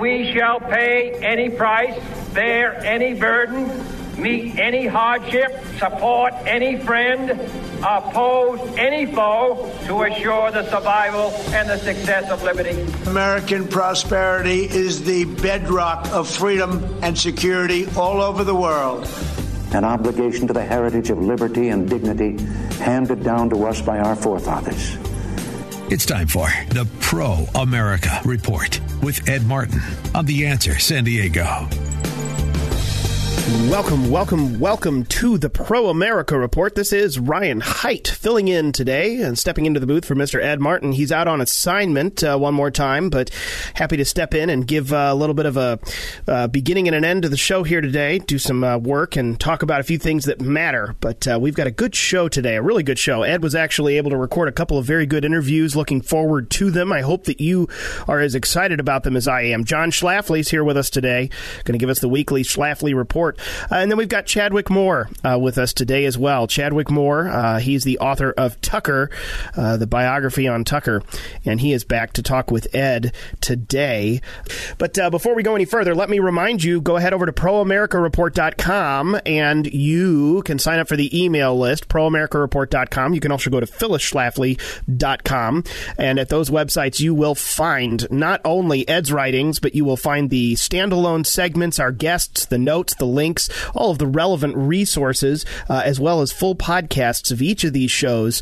We shall pay any price, bear any burden, meet any hardship, support any friend, oppose any foe to assure the survival and the success of liberty. American prosperity is the bedrock of freedom and security all over the world. An obligation to the heritage of liberty and dignity handed down to us by our forefathers. It's time for the Pro America Report with Ed Martin on The Answer San Diego. Welcome to the Pro America Report. This is Ryan Haidt filling in today and stepping into the booth for Mr. Ed Martin. He's out on assignment one more time, but happy to step in and give a little bit of a beginning and an end to the show here today, do some work and talk about a few things that matter. But we've got a good show today, a really good show. Ed was actually able to record a couple of very good interviews. Looking forward to them. I hope that you are as excited about them as I am. John Schlafly's here with us today, going to give us the weekly Schlafly Report. And then we've got Chadwick Moore with us today as well. Chadwick Moore, he's the author of Tucker, the biography on Tucker, and he is back to talk with Ed today. But before we go any further, let me remind you, go ahead over to ProAmericaReport.com, and you can sign up for the email list, ProAmericaReport.com. You can also go to PhyllisSchlafly.com, and at those websites, you will find not only Ed's writings, but you will find the standalone segments, our guests, the notes, the links, all of the relevant resources, as well as full podcasts of each of these shows,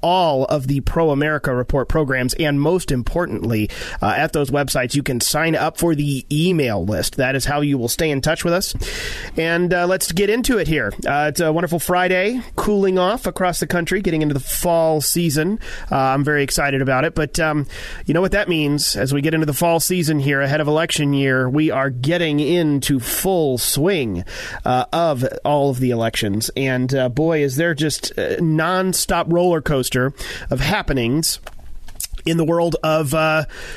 all of the Pro America Report programs, and most importantly, at those websites, you can sign up for the email list. That is how you will stay in touch with us. And let's get into it here. It's a wonderful Friday, cooling off across the country, getting into the fall season. I'm very excited about it, but you know what that means. As we get into the fall season here, ahead of election year, we are getting into full swing of all of the elections. And boy, is there just a nonstop roller coaster of happenings in the world of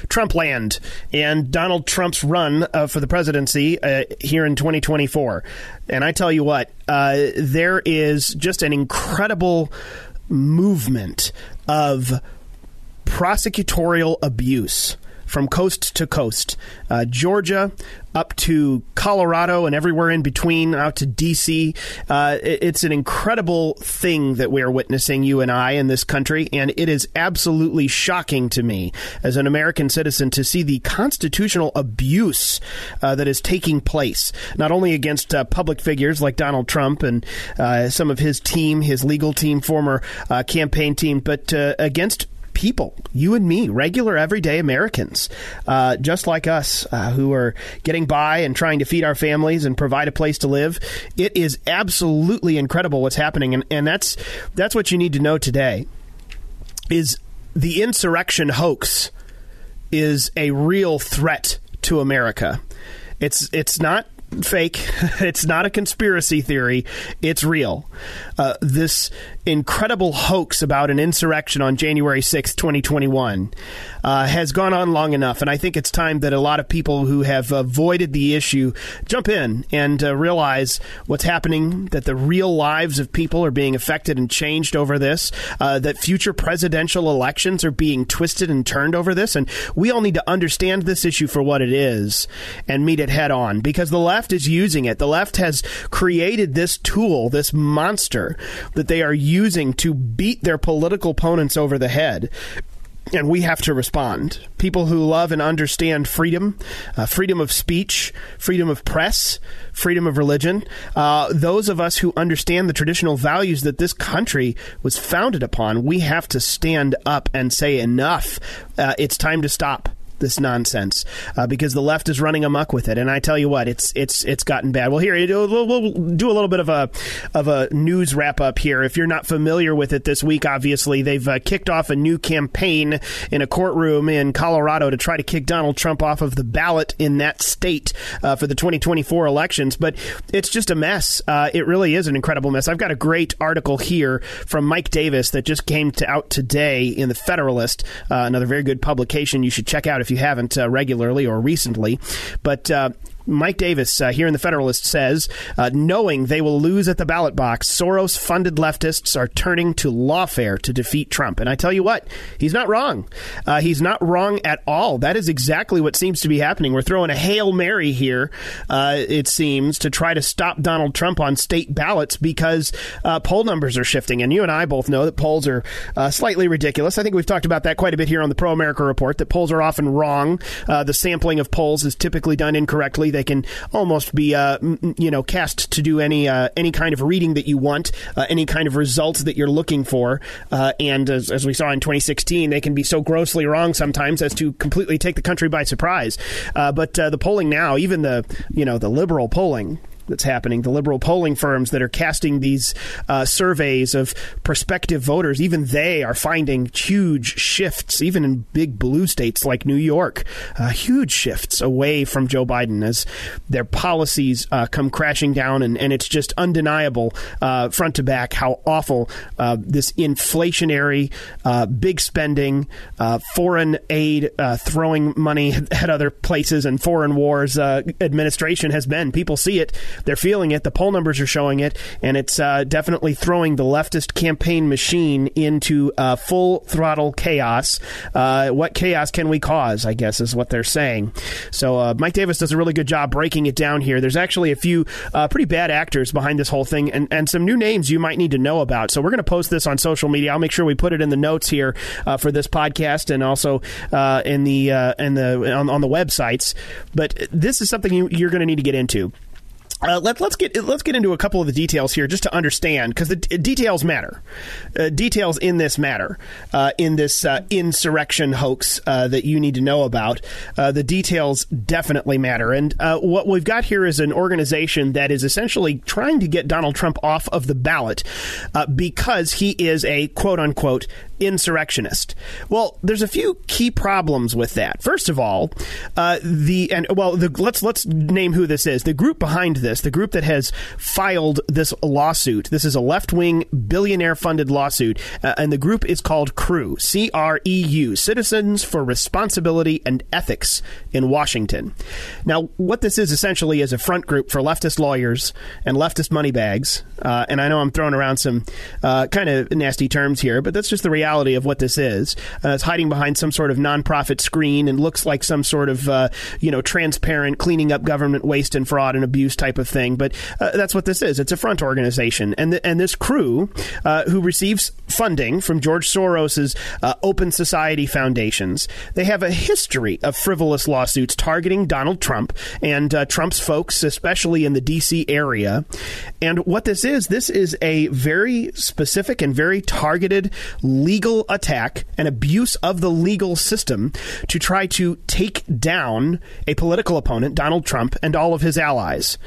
Trump land and Donald Trump's run for the presidency here in 2024. And I tell you what, there is just an incredible movement of prosecutorial abuse from coast to coast, Georgia up to Colorado and everywhere in between, out to D.C. It's an incredible thing that we are witnessing, you and I, in this country, and it is absolutely shocking to me as an American citizen to see the constitutional abuse that is taking place, not only against public figures like Donald Trump and some of his team, his legal team, former campaign team, but against people, you and me, regular everyday Americans, just like us, who are getting by and trying to feed our families and provide a place to live. It is absolutely incredible what's happening. And that's what you need to know today, is the insurrection hoax is a real threat to America. It's not fake. It's not a conspiracy theory. It's real. This incredible hoax about an insurrection on January 6, 2021 has gone on long enough. And I think it's time that a lot of people who have avoided the issue jump in and realize what's happening, that the real lives of people are being affected and changed over this, that future presidential elections are being twisted and turned over this. And we all need to understand this issue for what it is and meet it head on, because the left is using it. The left has created this tool, this monster that they are using to beat their political opponents over the head. And we have to respond. People who love and understand freedom, freedom of speech, freedom of press, freedom of religion, those of us who understand the traditional values that this country was founded upon, we have to stand up and say enough. It's time to stop. this nonsense because the left is running amok with it. And I tell you what, it's gotten bad. Well, here, we'll do a little bit of a news wrap up here. If you're not familiar with it this week, obviously, they've kicked off a new campaign in a courtroom in Colorado to try to kick Donald Trump off of the ballot in that state for the 2024 elections. But it's just a mess. It really is an incredible mess. I've got a great article here from Mike Davis that just came out today in The Federalist, another very good publication you should check out if you haven't regularly or recently. But Mike Davis here in The Federalist says, knowing they will lose at the ballot box, Soros-funded leftists are turning to lawfare to defeat Trump. And I tell you what, he's not wrong. He's not wrong at all. That is exactly what seems to be happening. We're throwing a Hail Mary here, it seems, to try to stop Donald Trump on state ballots because poll numbers are shifting. And you and I both know that polls are slightly ridiculous. I think we've talked about that quite a bit here on the Pro-America Report, that polls are often wrong. The sampling of polls is typically done incorrectly. They can almost be, cast to do any kind of reading that you want, any kind of results that you're looking for. And as we saw in 2016, they can be so grossly wrong sometimes as to completely take the country by surprise. But the polling now, even the liberal polling that's happening, the liberal polling firms that are casting these surveys of prospective voters, even they are finding huge shifts, even in big blue states like New York, huge shifts away from Joe Biden as their policies come crashing down. And it's just undeniable front to back how awful this inflationary, big spending, foreign aid, throwing money at other places and foreign wars administration has been. People see it. They're feeling it. The poll numbers are showing it. And it's definitely throwing the leftist campaign machine into full throttle chaos. What chaos can we cause, I guess, is what they're saying. So Mike Davis does a really good job breaking it down here. There's actually a few pretty bad actors behind this whole thing and some new names you might need to know about. So we're going to post this on social media. I'll make sure we put it in the notes here for this podcast and also on the websites. But this is something you're going to need to get into. Let's get into a couple of the details here just to understand, because the details matter. Details in this matter, in this insurrection hoax that you need to know about. The details definitely matter. And what we've got here is an organization that is essentially trying to get Donald Trump off of the ballot because he is a quote-unquote insurrectionist. Well, there's a few key problems with that. First of all, let's name who this is. The group behind this, the group that has filed this lawsuit. This is a left-wing billionaire-funded lawsuit, and the group is called CREW, C-R-E-U, Citizens for Responsibility and Ethics in Washington. Now, what this is essentially is a front group for leftist lawyers and leftist money bags, and I know I'm throwing around some kind of nasty terms here, but that's just the reality of what this is. It's hiding behind some sort of nonprofit screen and looks like some sort of, transparent cleaning up government waste and fraud and abuse type of thing. But that's what this is. It's a front organization. And this CREW, who receives funding from George Soros's Open Society Foundations, they have a history of frivolous lawsuits targeting Donald Trump and Trump's folks, especially in the D.C. area. And what this is a very specific and very targeted legal attack and abuse of the legal system to try to take down a political opponent, Donald Trump, and all of his allies.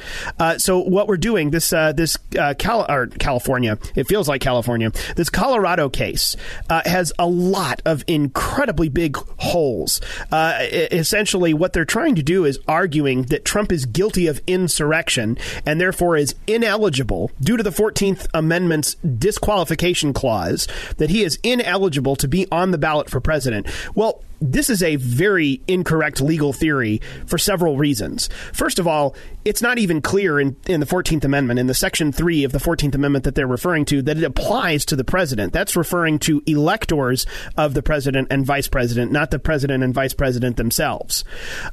So what we're doing, California, it feels like California, this Colorado case has a lot of incredibly big holes. Essentially, what they're trying to do is arguing that Trump is guilty of insurrection and therefore is ineligible due to the 14th Amendment's disqualification clause, that he is ineligible to be on the ballot for president. Well, this is a very incorrect legal theory for several reasons. First of all, it's not even clear in the 14th Amendment, in the Section 3 of the 14th Amendment that they're referring to, that it applies to the president. That's referring to electors of the president and vice president, not the president and vice president themselves.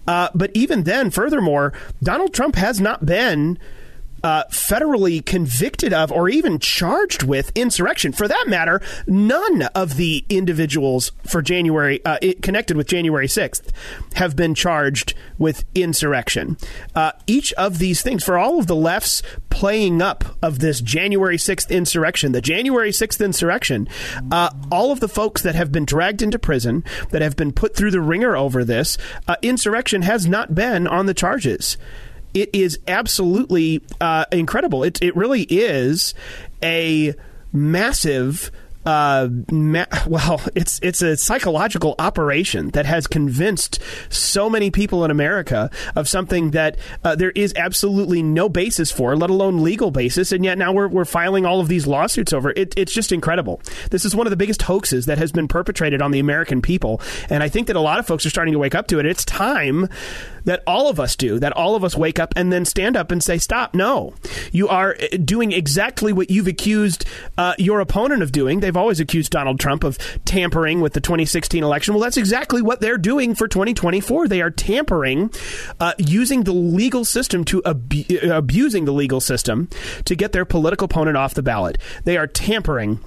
But even then, furthermore, Donald Trump has not been federally convicted of or even charged with insurrection. For that matter, none of the individuals for January connected with January 6th have been charged with insurrection. Each of these things, for all of the left's playing up of this January 6th insurrection, the January 6th insurrection, all of the folks that have been dragged into prison, that have been put through the ringer over this, insurrection has not been on the charges. It is absolutely incredible. It really is a massive, it's a psychological operation that has convinced so many people in America of something that there is absolutely no basis for, let alone legal basis. And yet now we're filing all of these lawsuits over it. It's just incredible. This is one of the biggest hoaxes that has been perpetrated on the American people. And I think that a lot of folks are starting to wake up to it. It's time that all of us do, that all of us wake up and then stand up and say, stop, no. You are doing exactly what you've accused your opponent of doing. They've always accused Donald Trump of tampering with the 2016 election. Well, that's exactly what they're doing for 2024. They are tampering, using the legal system to abusing the legal system to get their political opponent off the ballot. They are tampering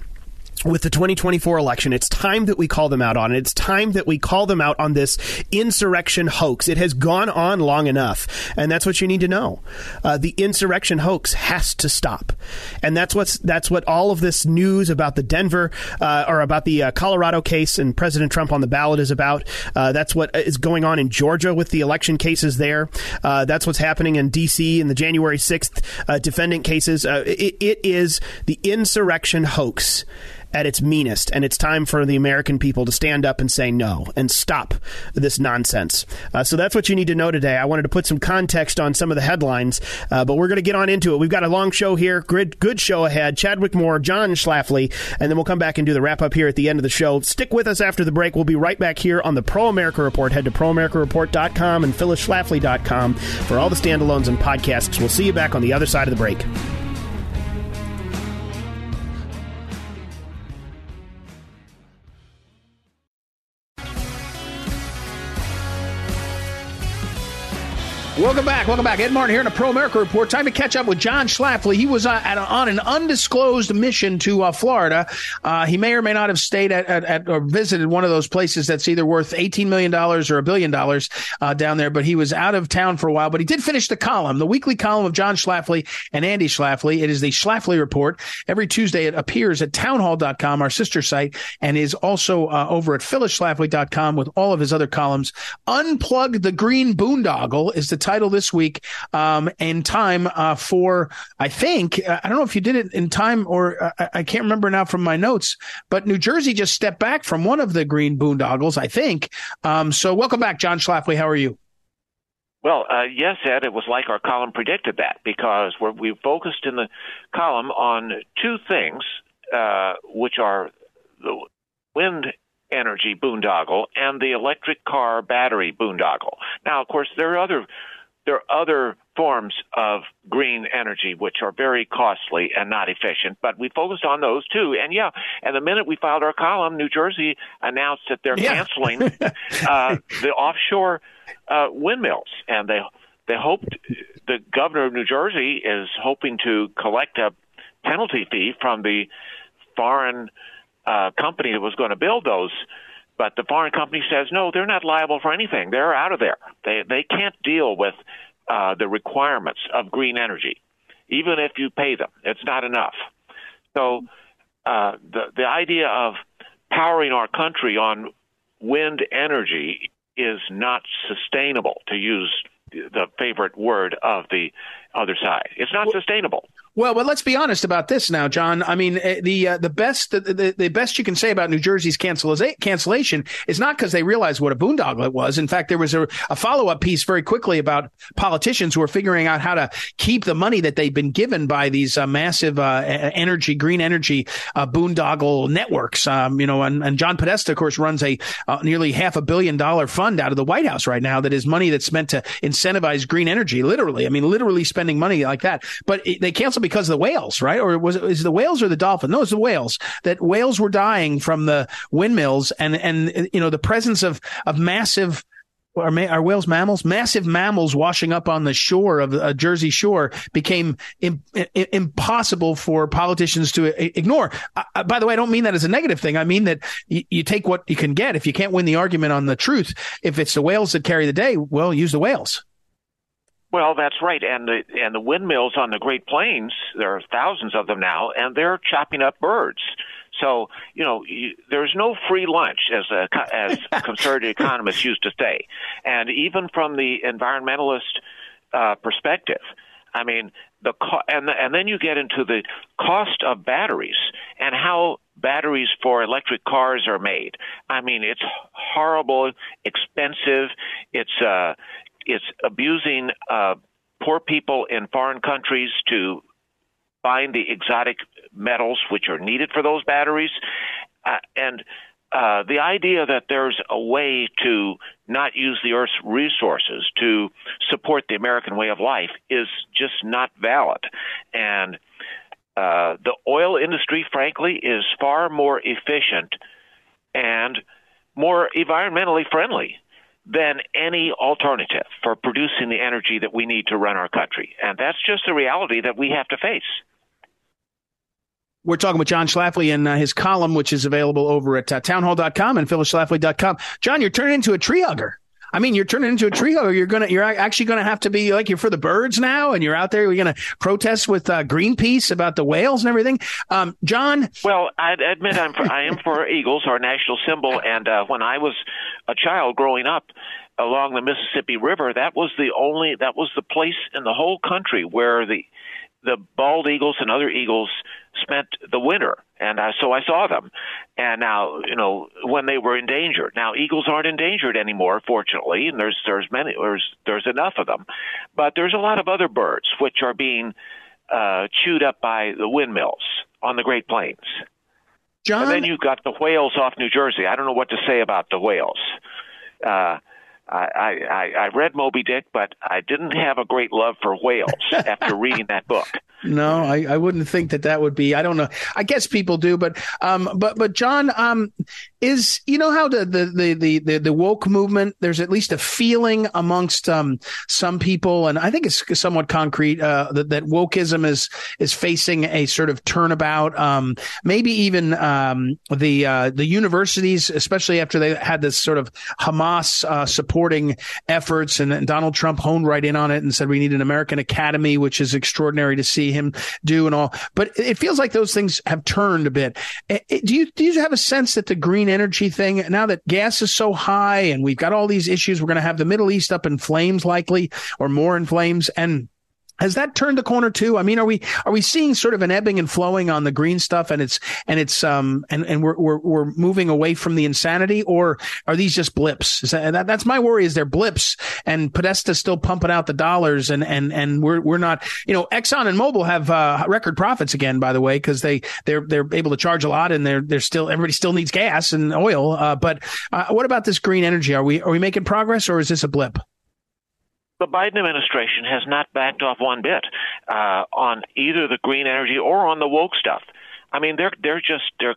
with the 2024 election. It's time that we call them out on it. It's time that we call them out on this insurrection hoax. It has gone on long enough, and that's what you need to know. The insurrection hoax has to stop, and that's what all of this news about the Denver or about the Colorado case and President Trump on the ballot is about. That's what is going on in Georgia with the election cases there. That's what's happening in D.C. in the January 6th defendant cases. It is the insurrection hoax at its meanest, and it's time for the American people to stand up and say no and stop this nonsense. So that's what you need to know today. I wanted to put some context on some of the headlines, but we're going to get on into it. We've got a long show here, good show ahead. Chadwick Moore, John Schlafly, and then we'll come back and do the wrap-up here at the end of the show. Stick with us after the break. We'll be right back here on the Pro-America Report. Head to ProAmericaReport.com and PhyllisSchlafly.com for all the standalones and podcasts. We'll see you back on the other side of the break. Welcome back. Ed Martin here in the Pro-America Report. Time to catch up with John Schlafly. He was on an undisclosed mission to Florida. He may or may not have stayed at or visited one of those places that's either worth $18 million or $1 billion down there. But he was out of town for a while. But he did finish the column, the weekly column of John Schlafly and Andy Schlafly. It is the Schlafly Report. Every Tuesday it appears at Townhall.com, our sister site, and is also over at PhyllisSchlafly.com with all of his other columns. Unplug the Green Boondoggle is the title this week, in time for, I think, I don't know if you did it in time or I can't remember now from my notes, but New Jersey just stepped back from one of the green boondoggles, I think. So welcome back, John Schlafly. How are you? Well, yes, Ed, it was like our column predicted that, because we focused in the column on two things, which are the wind energy boondoggle and the electric car battery boondoggle. Now, of course, there are other forms of green energy which are very costly and not efficient, but we focused on those two. And yeah, and the minute we filed our column, New Jersey announced that they're canceling the offshore windmills, and they hoped, the governor of New Jersey is hoping to collect a penalty fee from the foreign company that was going to build those. But the foreign company says, no, they're not liable for anything. They're out of there. They can't deal with the requirements of green energy, even if you pay them. It's not enough. So the idea of powering our country on wind energy is not sustainable, to use the favorite word of the other side. It's not sustainable. Well, but let's be honest about this now, John. I mean, the best you can say about New Jersey's cancellation is not because they realized what a boondoggle it was. In fact, there was a follow-up piece very quickly about politicians who are figuring out how to keep the money that they've been given by these massive green energy boondoggle networks. And John Podesta, of course, runs a nearly $500 million fund out of the White House right now that is money that's meant to incentivize green energy, literally. I mean, literally spending money like that. But they canceled because of the whales, right? Or is it the whales or the dolphins? No, it's the whales. That whales were dying from the windmills and the presence of massive Are whales mammals? Massive mammals washing up on the shore of the Jersey Shore became impossible for politicians to ignore. By the way, I don't mean that as a negative thing. I mean that you take what you can get. If you can't win the argument on the truth, if it's the whales that carry the day, well, use the whales. Well, that's right. And the windmills on the Great Plains, there are thousands of them now, and they're chopping up birds. So, there's no free lunch, as conservative economists used to say. And even from the environmentalist perspective, I mean, and then you get into the cost of batteries and how batteries for electric cars are made. I mean, it's horrible, expensive. It's abusing poor people in foreign countries to find the exotic metals which are needed for those batteries. And the idea that there's a way to not use the Earth's resources to support the American way of life is just not valid. And the oil industry, frankly, is far more efficient and more environmentally friendly than any alternative for producing the energy that we need to run our country. And that's just the reality that we have to face. We're talking with John Schlafly and his column, which is available over at Townhall.com and PhyllisSchlafly.com. John, you're turning into a tree hugger. I mean, you're turning into a tree hugger. You're actually going to have to be like, you're for the birds now, and you're out there. You're going to protest with Greenpeace about the whales and everything. John? Well, I'd admit I am for eagles, our national symbol. And when I was a child growing up along the Mississippi River, that was the place in the whole country where the bald eagles and other eagles spent the winter. And so I saw them. And now, when they were endangered. Now, eagles aren't endangered anymore, fortunately, and there's enough of them. But there's a lot of other birds which are being chewed up by the windmills on the Great Plains. John? And then you've got the whales off New Jersey. I don't know what to say about the whales. I read Moby Dick, but I didn't have a great love for whales after reading that book. No, I wouldn't think that would be. I don't know. I guess people do, but John, is how the woke movement? There's at least a feeling amongst some people, and I think it's somewhat concrete that wokeism is facing a sort of turnabout. Maybe even the universities, especially after they had this sort of Hamas supporting efforts, and Donald Trump honed right in on it and said we need an American academy, which is extraordinary to see him do and all. But it feels like those things have turned a bit. Do you have a sense that the green energy thing, now that gas is so high and we've got all these issues, we're going to have the Middle East up in flames likely, or more in flames, and has that turned a corner too? I mean, are we seeing sort of an ebbing and flowing on the green stuff, and we're moving away from the insanity, or are these just blips? That's my worry, is they're blips, and Podesta's still pumping out the dollars, and we're not, Exxon and Mobil have record profits again, by the way, because they're able to charge a lot, and they're still, everybody still needs gas and oil. But what about this green energy? Are we making progress, or is this a blip? The Biden administration has not backed off one bit on either the green energy or on the woke stuff. I mean, they're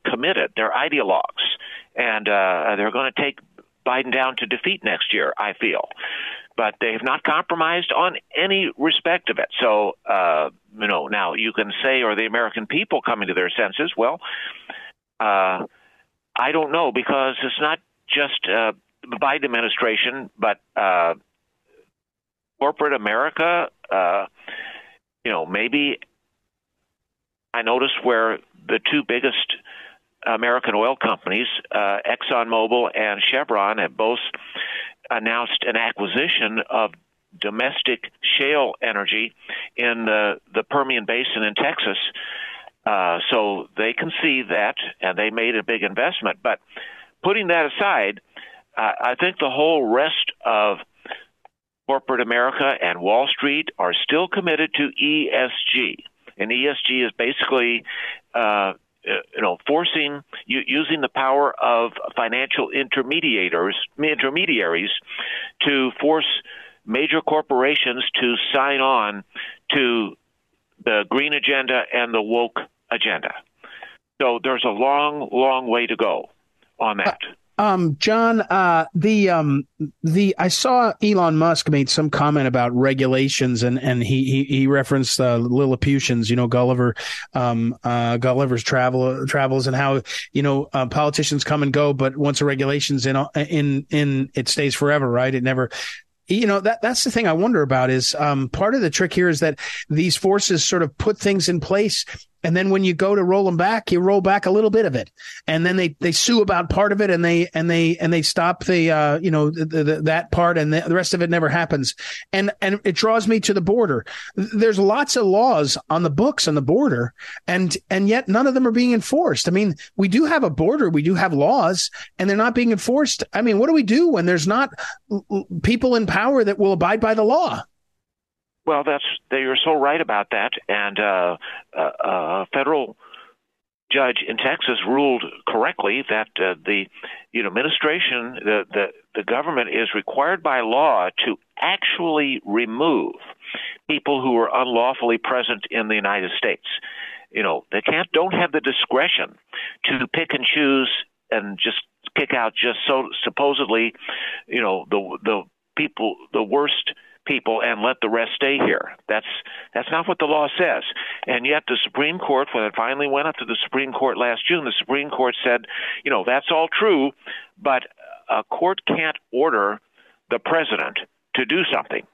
committed. They're ideologues, and they're going to take Biden down to defeat next year, I feel. But they have not compromised on any respect of it. So, now you can say, are the American people coming to their senses? Well, I don't know, because it's not just the Biden administration, but corporate America, maybe I noticed where the two biggest American oil companies, ExxonMobil and Chevron, have both announced an acquisition of domestic shale energy in the Permian Basin in Texas. So they can see that, and they made a big investment. But putting that aside, I think the whole rest of corporate America and Wall Street are still committed to ESG. And ESG is basically, forcing you, using the power of financial intermediaries to force major corporations to sign on to the green agenda and the woke agenda. So there's a long, long way to go on that. John, I saw Elon Musk made some comment about regulations, and he referenced Lilliputians, Gulliver, Gulliver's travels, and how politicians come and go, but once a regulation's in it stays forever, right? It never. That's the thing I wonder about is part of the trick here is that these forces sort of put things in place. And then when you go to roll them back, you roll back a little bit of it. And then they sue about part of it and they stop that part, and the rest of it never happens. And it draws me to the border. There's lots of laws on the books on the border, and yet none of them are being enforced. I mean, we do have a border. We do have laws, and they're not being enforced. I mean, what do we do when there's not people in power that will abide by the law? Well, you're so right about that. And a federal judge in Texas ruled correctly that the administration, the government is required by law to actually remove people who are unlawfully present in the United States. They don't have the discretion to pick and choose and just kick out just so supposedly, the people, the worst people, and let the rest stay here. That's not what the law says. And yet the Supreme Court, when it finally went up to the Supreme Court last June, the Supreme Court said, that's all true, but a court can't order the president to do something.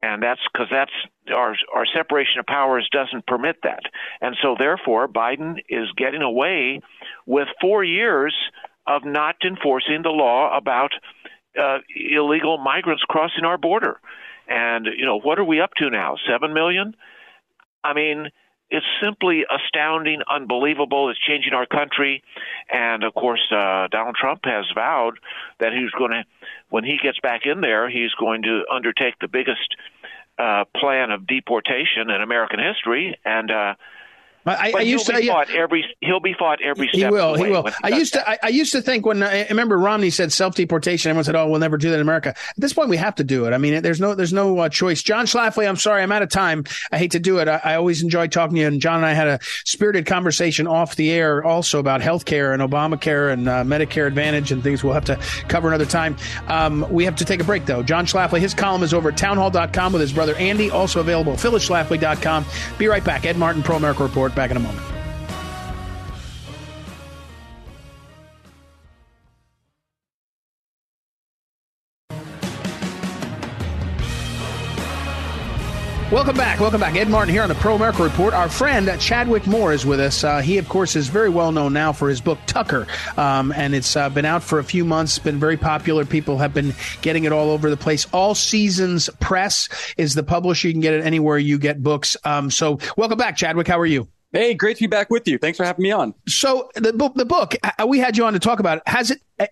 And that's because that's our separation of powers doesn't permit that. And so therefore, Biden is getting away with 4 years of not enforcing the law about illegal migrants crossing our border. And, what are we up to now? 7 million? I mean, it's simply astounding, unbelievable. It's changing our country. And, of course, Donald Trump has vowed that he's going to, when he gets back in there, he's going to undertake the biggest plan of deportation in American history. And he'll be fought every step. He will. He will. I used to think when I remember Romney said self-deportation, everyone said, "Oh, we'll never do that in America." At this point, we have to do it. I mean, there's no choice. John Schlafly, I'm sorry, I'm out of time. I hate to do it. I always enjoy talking to you. And John and I had a spirited conversation off the air also about healthcare and Obamacare and Medicare Advantage and things we'll have to cover another time. We have to take a break though. John Schlafly, his column is over at Townhall.com with his brother Andy, also available at PhyllisSchlafly.com. Be right back. Ed Martin, Pro America Report. Back in a moment. Welcome back. Ed Martin here on the Pro America Report. Our friend Chadwick Moore is with us. He, of course, is very well known now for his book, Tucker. And it's been out for a few months, been very popular. People have been getting it all over the place. All Seasons Press is the publisher. You can get it anywhere you get books. So welcome back, Chadwick. How are you? Hey, great to be back with you. Thanks for having me on. So the book we had you on to talk about,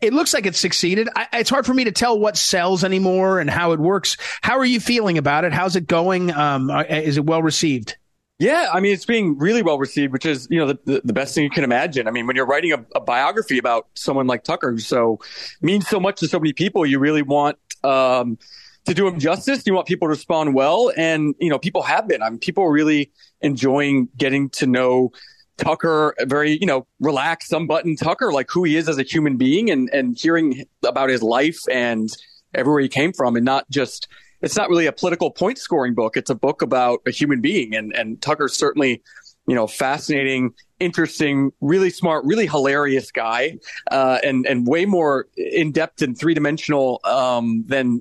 it looks like it's succeeded. It's hard for me to tell what sells anymore and how it works. How are you feeling about it? How's it going? Is it well received? Yeah, I mean, it's being really well received, which is, the best thing you can imagine. I mean, when you're writing a biography about someone like Tucker, so means so much to so many people, you really want to do him justice. You want people to respond well. And, people have been. I mean, people are really enjoying getting to know Tucker, very, relaxed, unbuttoned Tucker, like who he is as a human being, and hearing about his life and everywhere he came from. And not just, it's not really a political point scoring book. It's a book about a human being. And Tucker's certainly, fascinating, interesting, really smart, really hilarious guy, and way more in depth and three dimensional than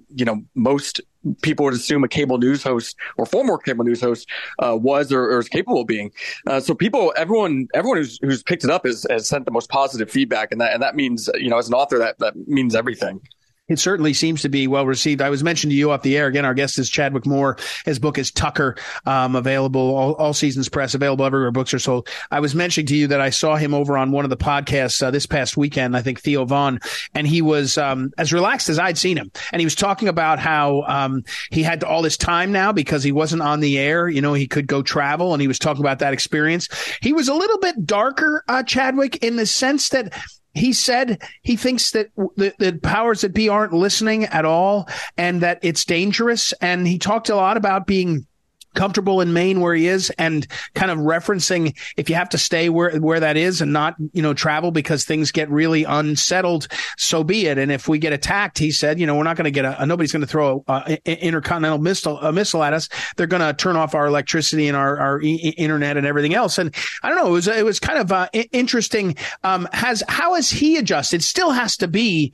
most people would assume a cable news host or former cable news host was or is capable of being. So everyone who's picked it up has sent the most positive feedback, and that means as an author that means everything. It certainly seems to be well received. I was mentioning to you off the air. Again, our guest is Chadwick Moore. His book is Tucker, available, all Seasons Press, available everywhere books are sold. I was mentioning to you that I saw him over on one of the podcasts this past weekend, I think Theo Von, and he was as relaxed as I'd seen him. And he was talking about how he had all this time now because he wasn't on the air. He could go travel, and he was talking about that experience. He was a little bit darker, Chadwick, in the sense that he said he thinks that the powers that be aren't listening at all and that it's dangerous. And he talked a lot about being comfortable in Maine where he is, and kind of referencing if you have to stay where that is and not, you know, travel because things get really unsettled, so be it. And if we get attacked, he said, you know, we're not going to get nobody's going to throw an intercontinental missile at us. They're going to turn off our electricity and our internet and everything else. And I don't know, it was kind of interesting. How has he adjusted? Still has to be,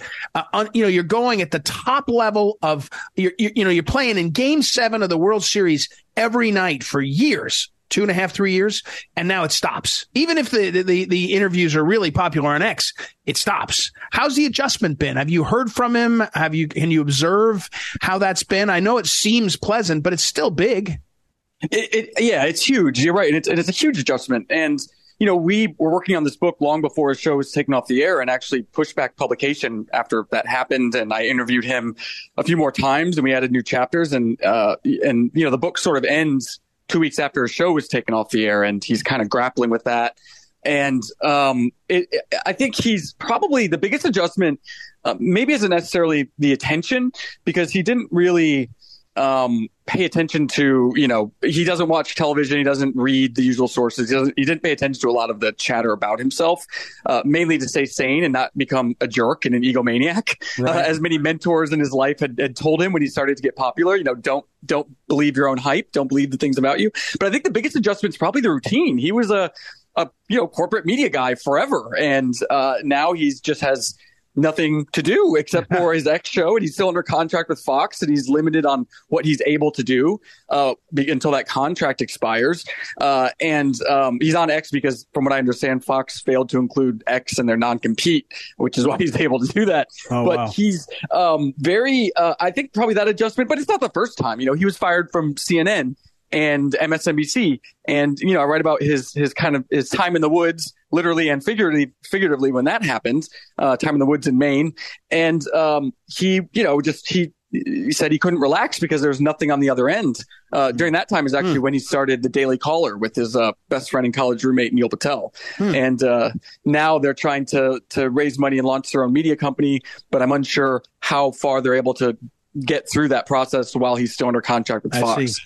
you're going at the top level of you're playing in Game 7 of the World Series every night for years. 2.5, 3 years, and now it stops. Even if the interviews are really popular on X, it stops. How's the adjustment been? Have you heard from him? Can you observe how that's been? I know it seems pleasant, but it's still big. It's huge. You're right, and it's a huge adjustment. And you know, we were working on this book long before his show was taken off the air, and actually pushed back publication after that happened. And I interviewed him a few more times, and we added new chapters. And you know, the book sort of ends 2 weeks after his show was taken off the air, and he's kind of grappling with that. And I think he's probably the biggest adjustment. Maybe isn't necessarily the attention, because he didn't really pay attention to, you know, he doesn't watch television. He doesn't read the usual sources. He didn't pay attention to a lot of the chatter about himself, mainly to stay sane and not become a jerk and an egomaniac. Right. As many mentors in his life had told him when he started to get popular, you know, don't believe your own hype. Don't believe the things about you. But I think the biggest adjustment is probably the routine. He was a corporate media guy forever. And now he's just has nothing to do except for his X show, and he's still under contract with Fox, and he's limited on what he's able to do until that contract expires. And he's on X because, from what I understand, Fox failed to include X in their non-compete, which is why he's able to do that. He's very, I think, probably that adjustment, but it's not the first time. You know, he was fired from CNN and MSNBC. And, you know, I write about his time in the woods, literally and figuratively when that happened, time in the woods in Maine. And he said he couldn't relax because there was nothing on the other end. During that time is actually when he started the Daily Caller with his best friend and college roommate, Neil Patel. And now they're trying to raise money and launch their own media company, but I'm unsure how far they're able to get through that process while he's still under contract with Fox.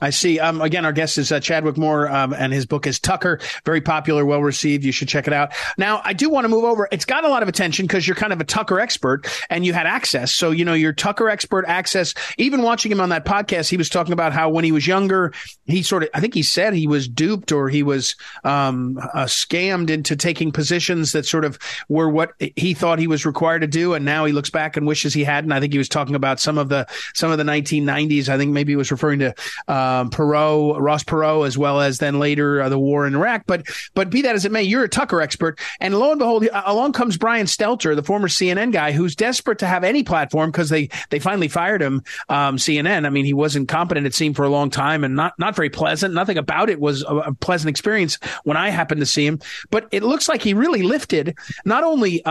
I see. Again, our guest is Chadwick Moore, and his book is Tucker. Very popular, well-received. You should check it out. Now, I do want to move over. It's got a lot of attention because you're kind of a Tucker expert and you had access. So, you know, your Tucker expert access, even watching him on that podcast, he was talking about how when he was younger, he sort of, I think he said he was duped or he was scammed into taking positions that sort of were what he thought he was required to do. And now he looks back and wishes he hadn't. I think he was talking about some of the 1990s, I think maybe it was referring to Ross Perot, as well as then later the war in Iraq. But be that as it may, you're a Tucker expert. And lo and behold, along comes Brian Stelter, the former CNN guy, who's desperate to have any platform because they finally fired him, CNN. I mean, he was incompetent, it seemed, for a long time, and not very pleasant. Nothing about it was a pleasant experience when I happened to see him. But it looks like he really lifted not only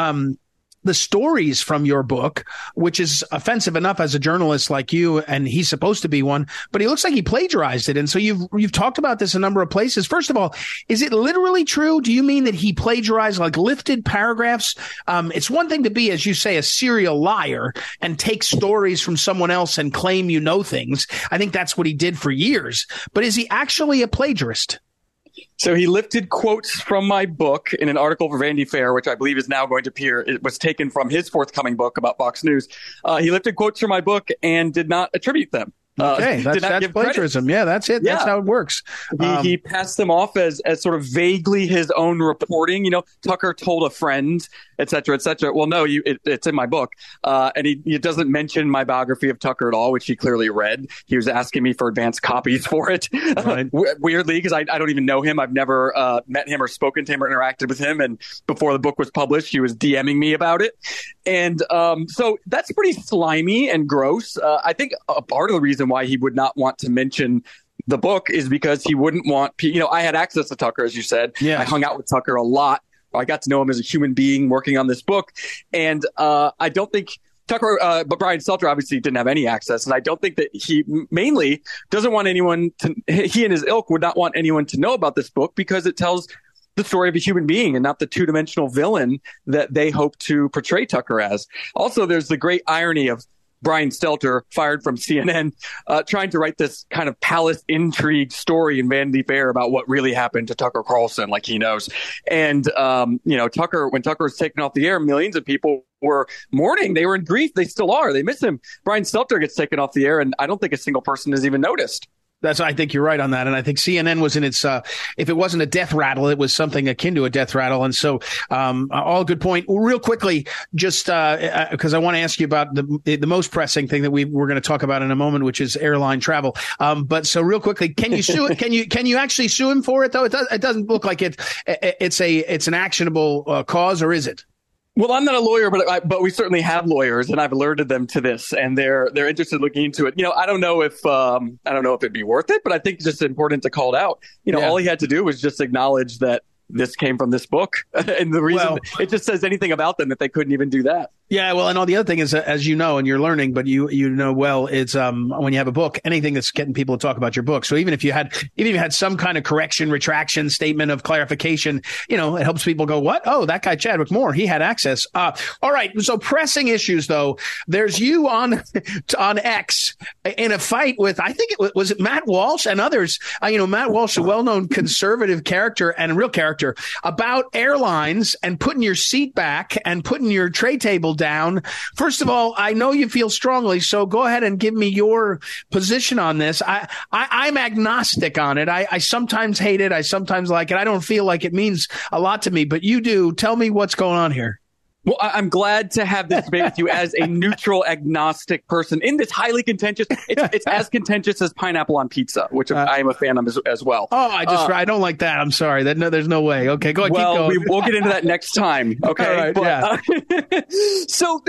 the stories from your book, which is offensive enough as a journalist like you, and he's supposed to be one, but he looks like he plagiarized it. And so you've talked about this a number of places. First of all, is it literally true? Do you mean that he plagiarized, like lifted paragraphs? It's one thing to be, as you say, a serial liar and take stories from someone else and claim you know things. I think that's what he did for years. But is he actually a plagiarist? So he lifted quotes from my book in an article for Vanity Fair, which I believe is now going to appear. It was taken from his forthcoming book about Fox News. He lifted quotes from my book and did not attribute them. Okay, that's plagiarism. Credit. Yeah, that's it. Yeah. That's how it works. He passed them off as sort of vaguely his own reporting. You know, Tucker told a friend, et cetera, et cetera. Well, no, it's in my book. And he doesn't mention my biography of Tucker at all, which he clearly read. He was asking me for advanced copies for it. Right. Weirdly, because I don't even know him. I've never met him or spoken to him or interacted with him. And before the book was published, he was DMing me about it. And so that's pretty slimy and gross. I think a part of the reason why he would not want to mention the book is because he wouldn't want, you know, I had access to Tucker, as you said. Yeah. I hung out with Tucker a lot. I got to know him as a human being working on this book. And I don't think Tucker, but Brian Stelter obviously didn't have any access. And I don't think that he mainly doesn't want anyone to, he and his ilk would not want anyone to know about this book because it tells the story of a human being and not the two-dimensional villain that they hope to portray Tucker as. Also, there's the great irony of Brian Stelter, fired from CNN, trying to write this kind of palace intrigue story in Vanity Fair about what really happened to Tucker Carlson, like he knows. And, you know, Tucker, when Tucker was taken off the air, millions of people were mourning. They were in grief. They still are. They miss him. Brian Stelter gets taken off the air, and I don't think a single person has even noticed. I think you're right on that. And I think CNN was in its if it wasn't a death rattle, it was something akin to a death rattle. And so all good point. Real quickly, just because I want to ask you about the most pressing thing that we're going to talk about in a moment, which is airline travel. But so real quickly, can you sue it? Can you actually sue him for it, though? It doesn't look like it's an actionable cause, or is it? Well, I'm not a lawyer, but we certainly have lawyers, and I've alerted them to this, and they're interested in looking into it. You know, I don't know if it'd be worth it, but I think it's just important to call it out. You know, All he had to do was just acknowledge that this came from this book, and the reason it just says anything about them that they couldn't even do that. Yeah, well, and all the other thing is, as you know, and you're learning, but you know well, it's when you have a book, anything that's getting people to talk about your book. So even if you had some kind of correction, retraction, statement of clarification, you know, it helps people go, what? Oh, that guy Chadwick Moore, he had access. All right. So pressing issues, though, there's you on X in a fight with, I think it was Matt Walsh and others. You know, Matt Walsh, a well-known conservative character and a real character, about airlines and putting your seat back and putting your tray table down. First of all, I know you feel strongly, so go ahead and give me your position on this. I'm agnostic on it. I sometimes hate it. I sometimes like it. I don't feel like it means a lot to me, but you do. Tell me what's going on here. Well, I'm glad to have this debate with you as a neutral, agnostic person in this highly contentious. It's as contentious as pineapple on pizza, which I am a fan of as well. Oh, I don't like that. I'm sorry. There's no way. Okay, go ahead. Well, we'll get into that next time. Okay. Right, but, yeah. So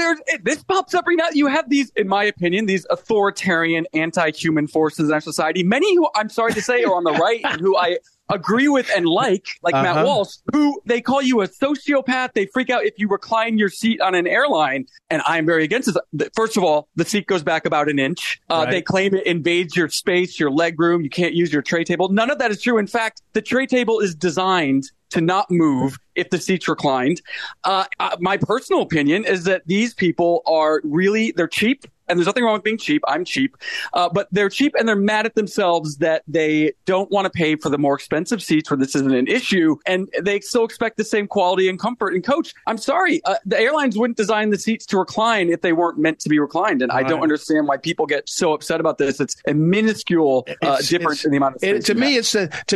this pops up right now. You have these, in my opinion, these authoritarian, anti-human forces in our society. Many who I'm sorry to say are on the right, and who I agree with and like Matt Walsh, who they call you a sociopath. They freak out if you recline your seat on an airline. And I'm very against this. First of all, the seat goes back about an inch. Right. They claim it invades your space, your leg room. You can't use your tray table. None of that is true. In fact, the tray table is designed to not move if the seat's reclined. My personal opinion is that these people are really, they're cheap. And there's nothing wrong with being cheap. I'm cheap. But they're cheap, and they're mad at themselves that they don't want to pay for the more expensive seats where this isn't an issue. And they still expect the same quality and comfort. And coach, I'm sorry, the airlines wouldn't design the seats to recline if they weren't meant to be reclined. And I don't understand why people get so upset about this. It's a minuscule difference in the amount of space. To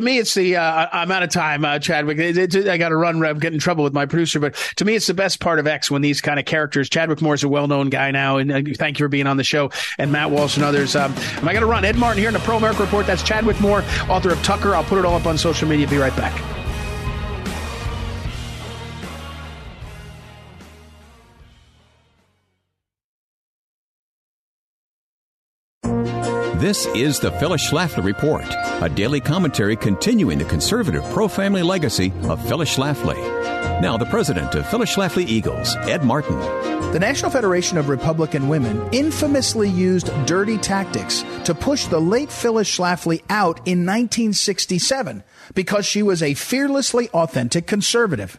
me, it's the amount of time, Chadwick. I got to run. I'm getting in trouble with my producer. But to me, it's the best part of X when these kind of characters, Chadwick Moore is a well-known guy now. And thank you for being on the show, and Matt Walsh and others. Am I going to run? Ed Martin here in the Pro America Report. That's Chadwick Moore, author of Tucker. I'll put it all up on social media. Be right back. This is the Phyllis Schlafly Report, a daily commentary continuing the conservative pro-family legacy of Phyllis Schlafly. Now the president of Phyllis Schlafly Eagles, Ed Martin. The National Federation of Republican Women infamously used dirty tactics to push the late Phyllis Schlafly out in 1967 because she was a fearlessly authentic conservative.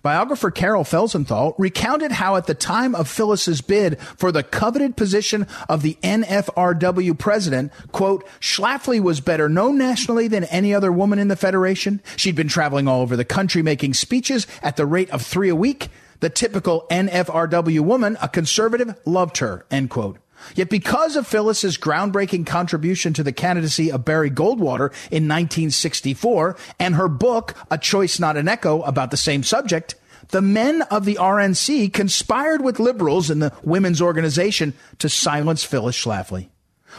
Biographer Carol Felsenthal recounted how at the time of Phyllis's bid for the coveted position of the NFRW president, quote, Schlafly was better known nationally than any other woman in the Federation. She'd been traveling all over the country making speeches at the rate of 3 a week. The typical NFRW woman, a conservative, loved her, end quote. Yet because of Phyllis's groundbreaking contribution to the candidacy of Barry Goldwater in 1964 and her book, A Choice Not an Echo, about the same subject, the men of the RNC conspired with liberals in the women's organization to silence Phyllis Schlafly.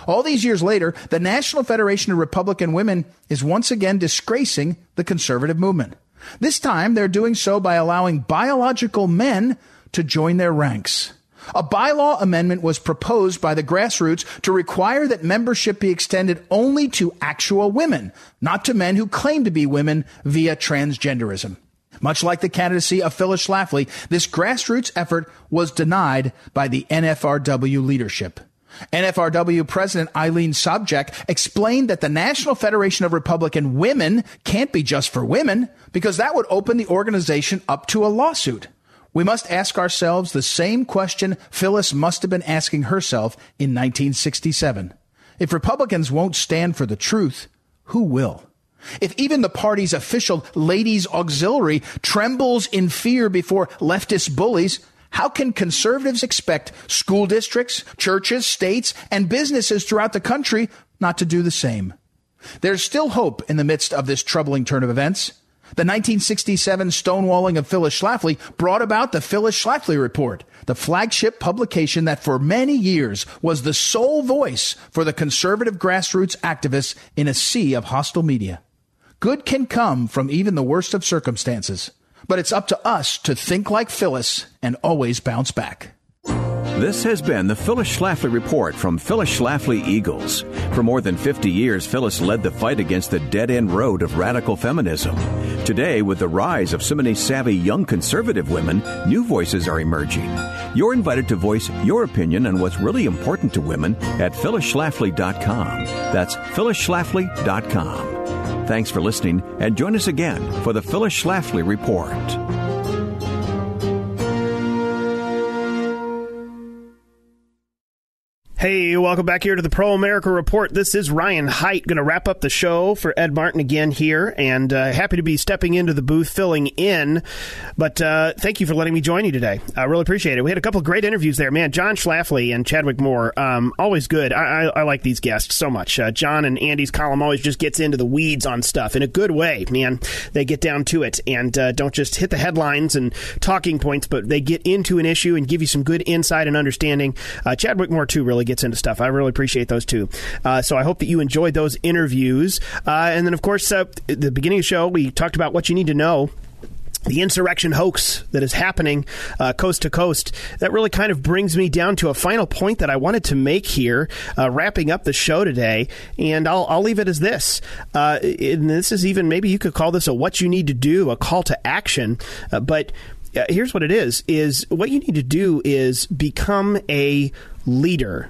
All these years later, the National Federation of Republican Women is once again disgracing the conservative movement. This time, they're doing so by allowing biological men to join their ranks. A bylaw amendment was proposed by the grassroots to require that membership be extended only to actual women, not to men who claim to be women via transgenderism. Much like the candidacy of Phyllis Schlafly, this grassroots effort was denied by the NFRW leadership. NFRW President Eileen Sobchak explained that the National Federation of Republican Women can't be just for women because that would open the organization up to a lawsuit. We must ask ourselves the same question Phyllis must have been asking herself in 1967. If Republicans won't stand for the truth, who will? If even the party's official ladies' auxiliary trembles in fear before leftist bullies, how can conservatives expect school districts, churches, states, and businesses throughout the country not to do the same? There's still hope in the midst of this troubling turn of events. The 1967 stonewalling of Phyllis Schlafly brought about the Phyllis Schlafly Report, the flagship publication that for many years was the sole voice for the conservative grassroots activists in a sea of hostile media. Good can come from even the worst of circumstances, but it's up to us to think like Phyllis and always bounce back. This has been the Phyllis Schlafly Report from Phyllis Schlafly Eagles. For more than 50 years, Phyllis led the fight against the dead-end road of radical feminism. Today, with the rise of so many savvy young conservative women, new voices are emerging. You're invited to voice your opinion on what's really important to women at PhyllisSchlafly.com. That's PhyllisSchlafly.com. Thanks for listening, and join us again for the Phyllis Schlafly Report. Hey, welcome back here to the Pro-America Report. This is Ryan Haidt, going to wrap up the show for Ed Martin again here, and happy to be stepping into the booth, filling in, but thank you for letting me join you today. I really appreciate it. We had a couple of great interviews there, man. John Schlafly and Chadwick Moore, always good. I like these guests so much. John and Andy's column always just gets into the weeds on stuff in a good way, man. They get down to it and don't just hit the headlines and talking points, but they get into an issue and give you some good insight and understanding. Chadwick Moore, too, really gets into stuff. I really appreciate those two. So I hope that you enjoyed those interviews. And then, of course, at the beginning of the show, we talked about what you need to know. The insurrection hoax that is happening coast to coast. That really kind of brings me down to a final point that I wanted to make here, wrapping up the show today. And I'll leave it as this. And this is even, maybe you could call this a what you need to do, a call to action. But here's what it is what you need to do is become a leader.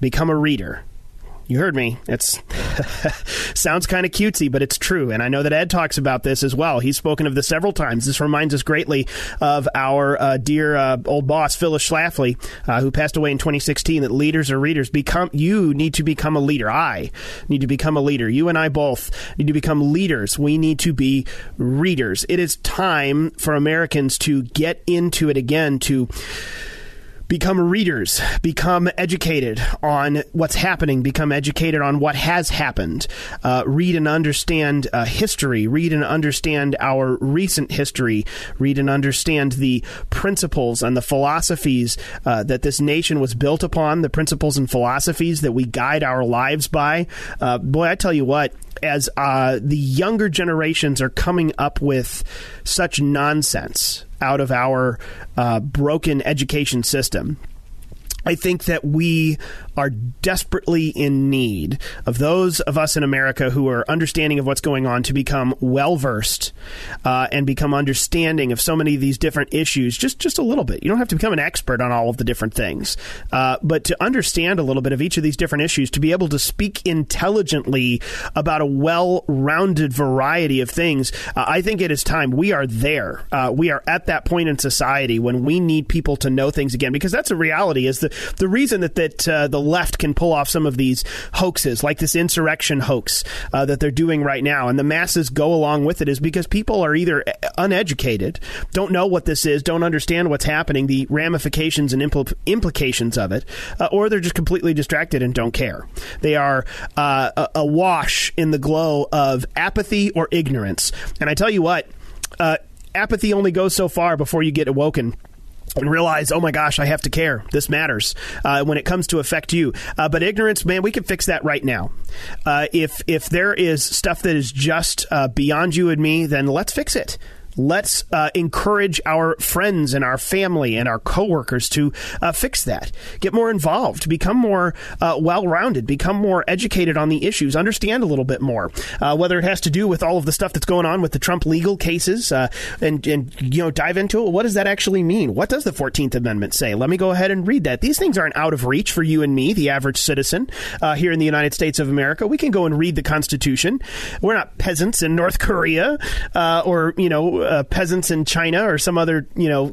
Become a reader. You heard me. It's sounds kind of cutesy, but it's true. And I know that Ed talks about this as well. He's spoken of this several times. This reminds us greatly of our dear old boss, Phyllis Schlafly, who passed away in 2016, that leaders are readers. You need to become a leader. I need to become a leader. You and I both need to become leaders. We need to be readers. It is time for Americans to get into it again, to become readers, become educated on what's happening, become educated on what has happened, read and understand history, read and understand our recent history, read and understand the principles and the philosophies that this nation was built upon, the principles and philosophies that we guide our lives by. Boy, I tell you what, as the younger generations are coming up with such nonsense out of our broken education system, I think that we are desperately in need of those of us in America who are understanding of what's going on to become well-versed and become understanding of so many of these different issues, just a little bit. You don't have to become an expert on all of the different things, but to understand a little bit of each of these different issues, to be able to speak intelligently about a well-rounded variety of things. I think it is time. We are there. We are at that point in society when we need people to know things again, because that's a reality. Is the reason that the left can pull off some of these hoaxes, like this insurrection hoax that they're doing right now, and the masses go along with it, is because people are either uneducated, don't know what this is, don't understand what's happening, the ramifications and implications of it, or they're just completely distracted and don't care. They are awash in the glow of apathy or ignorance. And I tell you what, apathy only goes so far before you get awoken and realize, oh my gosh, I have to care. This matters when it comes to affect you. But ignorance, man, we can fix that right now. If there is stuff that is just beyond you and me, then let's fix it. Let's encourage our friends and our family and our coworkers to fix that. Get more involved. Become more well-rounded. Become more educated on the issues. Understand a little bit more. Whether it has to do with all of the stuff that's going on with the Trump legal cases and you know, dive into it. What does that actually mean? What does the 14th Amendment say? Let me go ahead and read that. These things aren't out of reach for you and me, the average citizen here in the United States of America. We can go and read the Constitution. We're not peasants in North Korea or, you know, peasants in China or some other,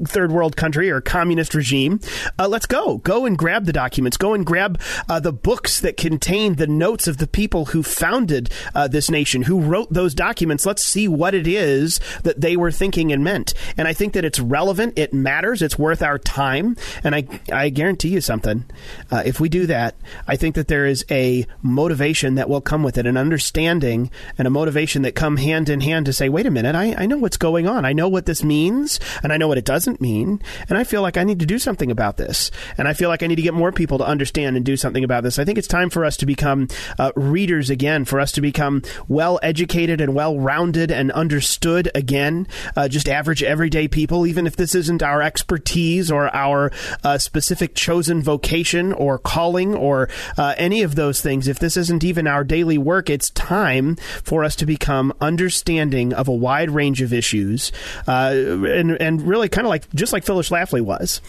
third world country or communist regime. Let's go and grab the documents. Go and grab the books that contain the notes of the people who founded this nation, who wrote those documents. Let's see what it is that they were thinking and meant. And I think that it's relevant. It matters. It's worth our time. And I guarantee you something. If we do that, I think that there is a motivation that will come with it, an understanding and a motivation that come hand in hand to say, wait a minute, I know what's going on. I know what this means, and I know what it doesn't mean. And I feel like I need to do something about this. And I feel like I need to get more people to understand and do something about this. I think it's time for us to become readers again, for us to become well-educated and well-rounded and understood again, just average everyday people, even if this isn't our expertise or our specific chosen vocation or calling or any of those things. If this isn't even our daily work, it's time for us to become understanding of a wide range of issues, and really kind of like just like Phyllis Schlafly was.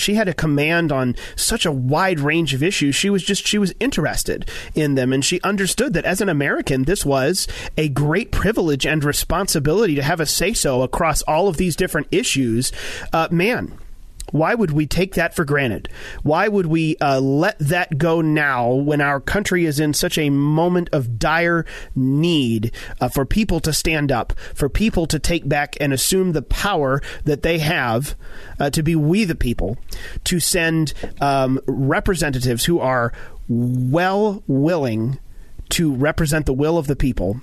She had a command on such a wide range of issues. She was interested in them, and she understood that as an American, this was a great privilege and responsibility to have a say-so across all of these different issues. Man, why would we take that for granted? Why would we let that go now when our country is in such a moment of dire need for people to stand up, for people to take back and assume the power that they have to be we the people, to send representatives who are well willing to represent the will of the people?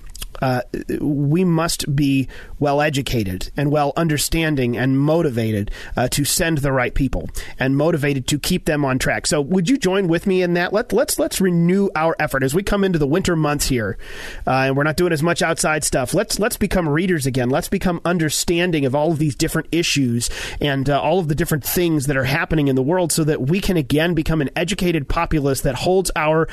We must be well-educated and well-understanding and motivated to send the right people and motivated to keep them on track. So would you join with me in that? Let's renew our effort as we come into the winter months here, and we're not doing as much outside stuff. Let's become readers again. Let's become understanding of all of these different issues and all of the different things that are happening in the world so that we can again become an educated populace that holds our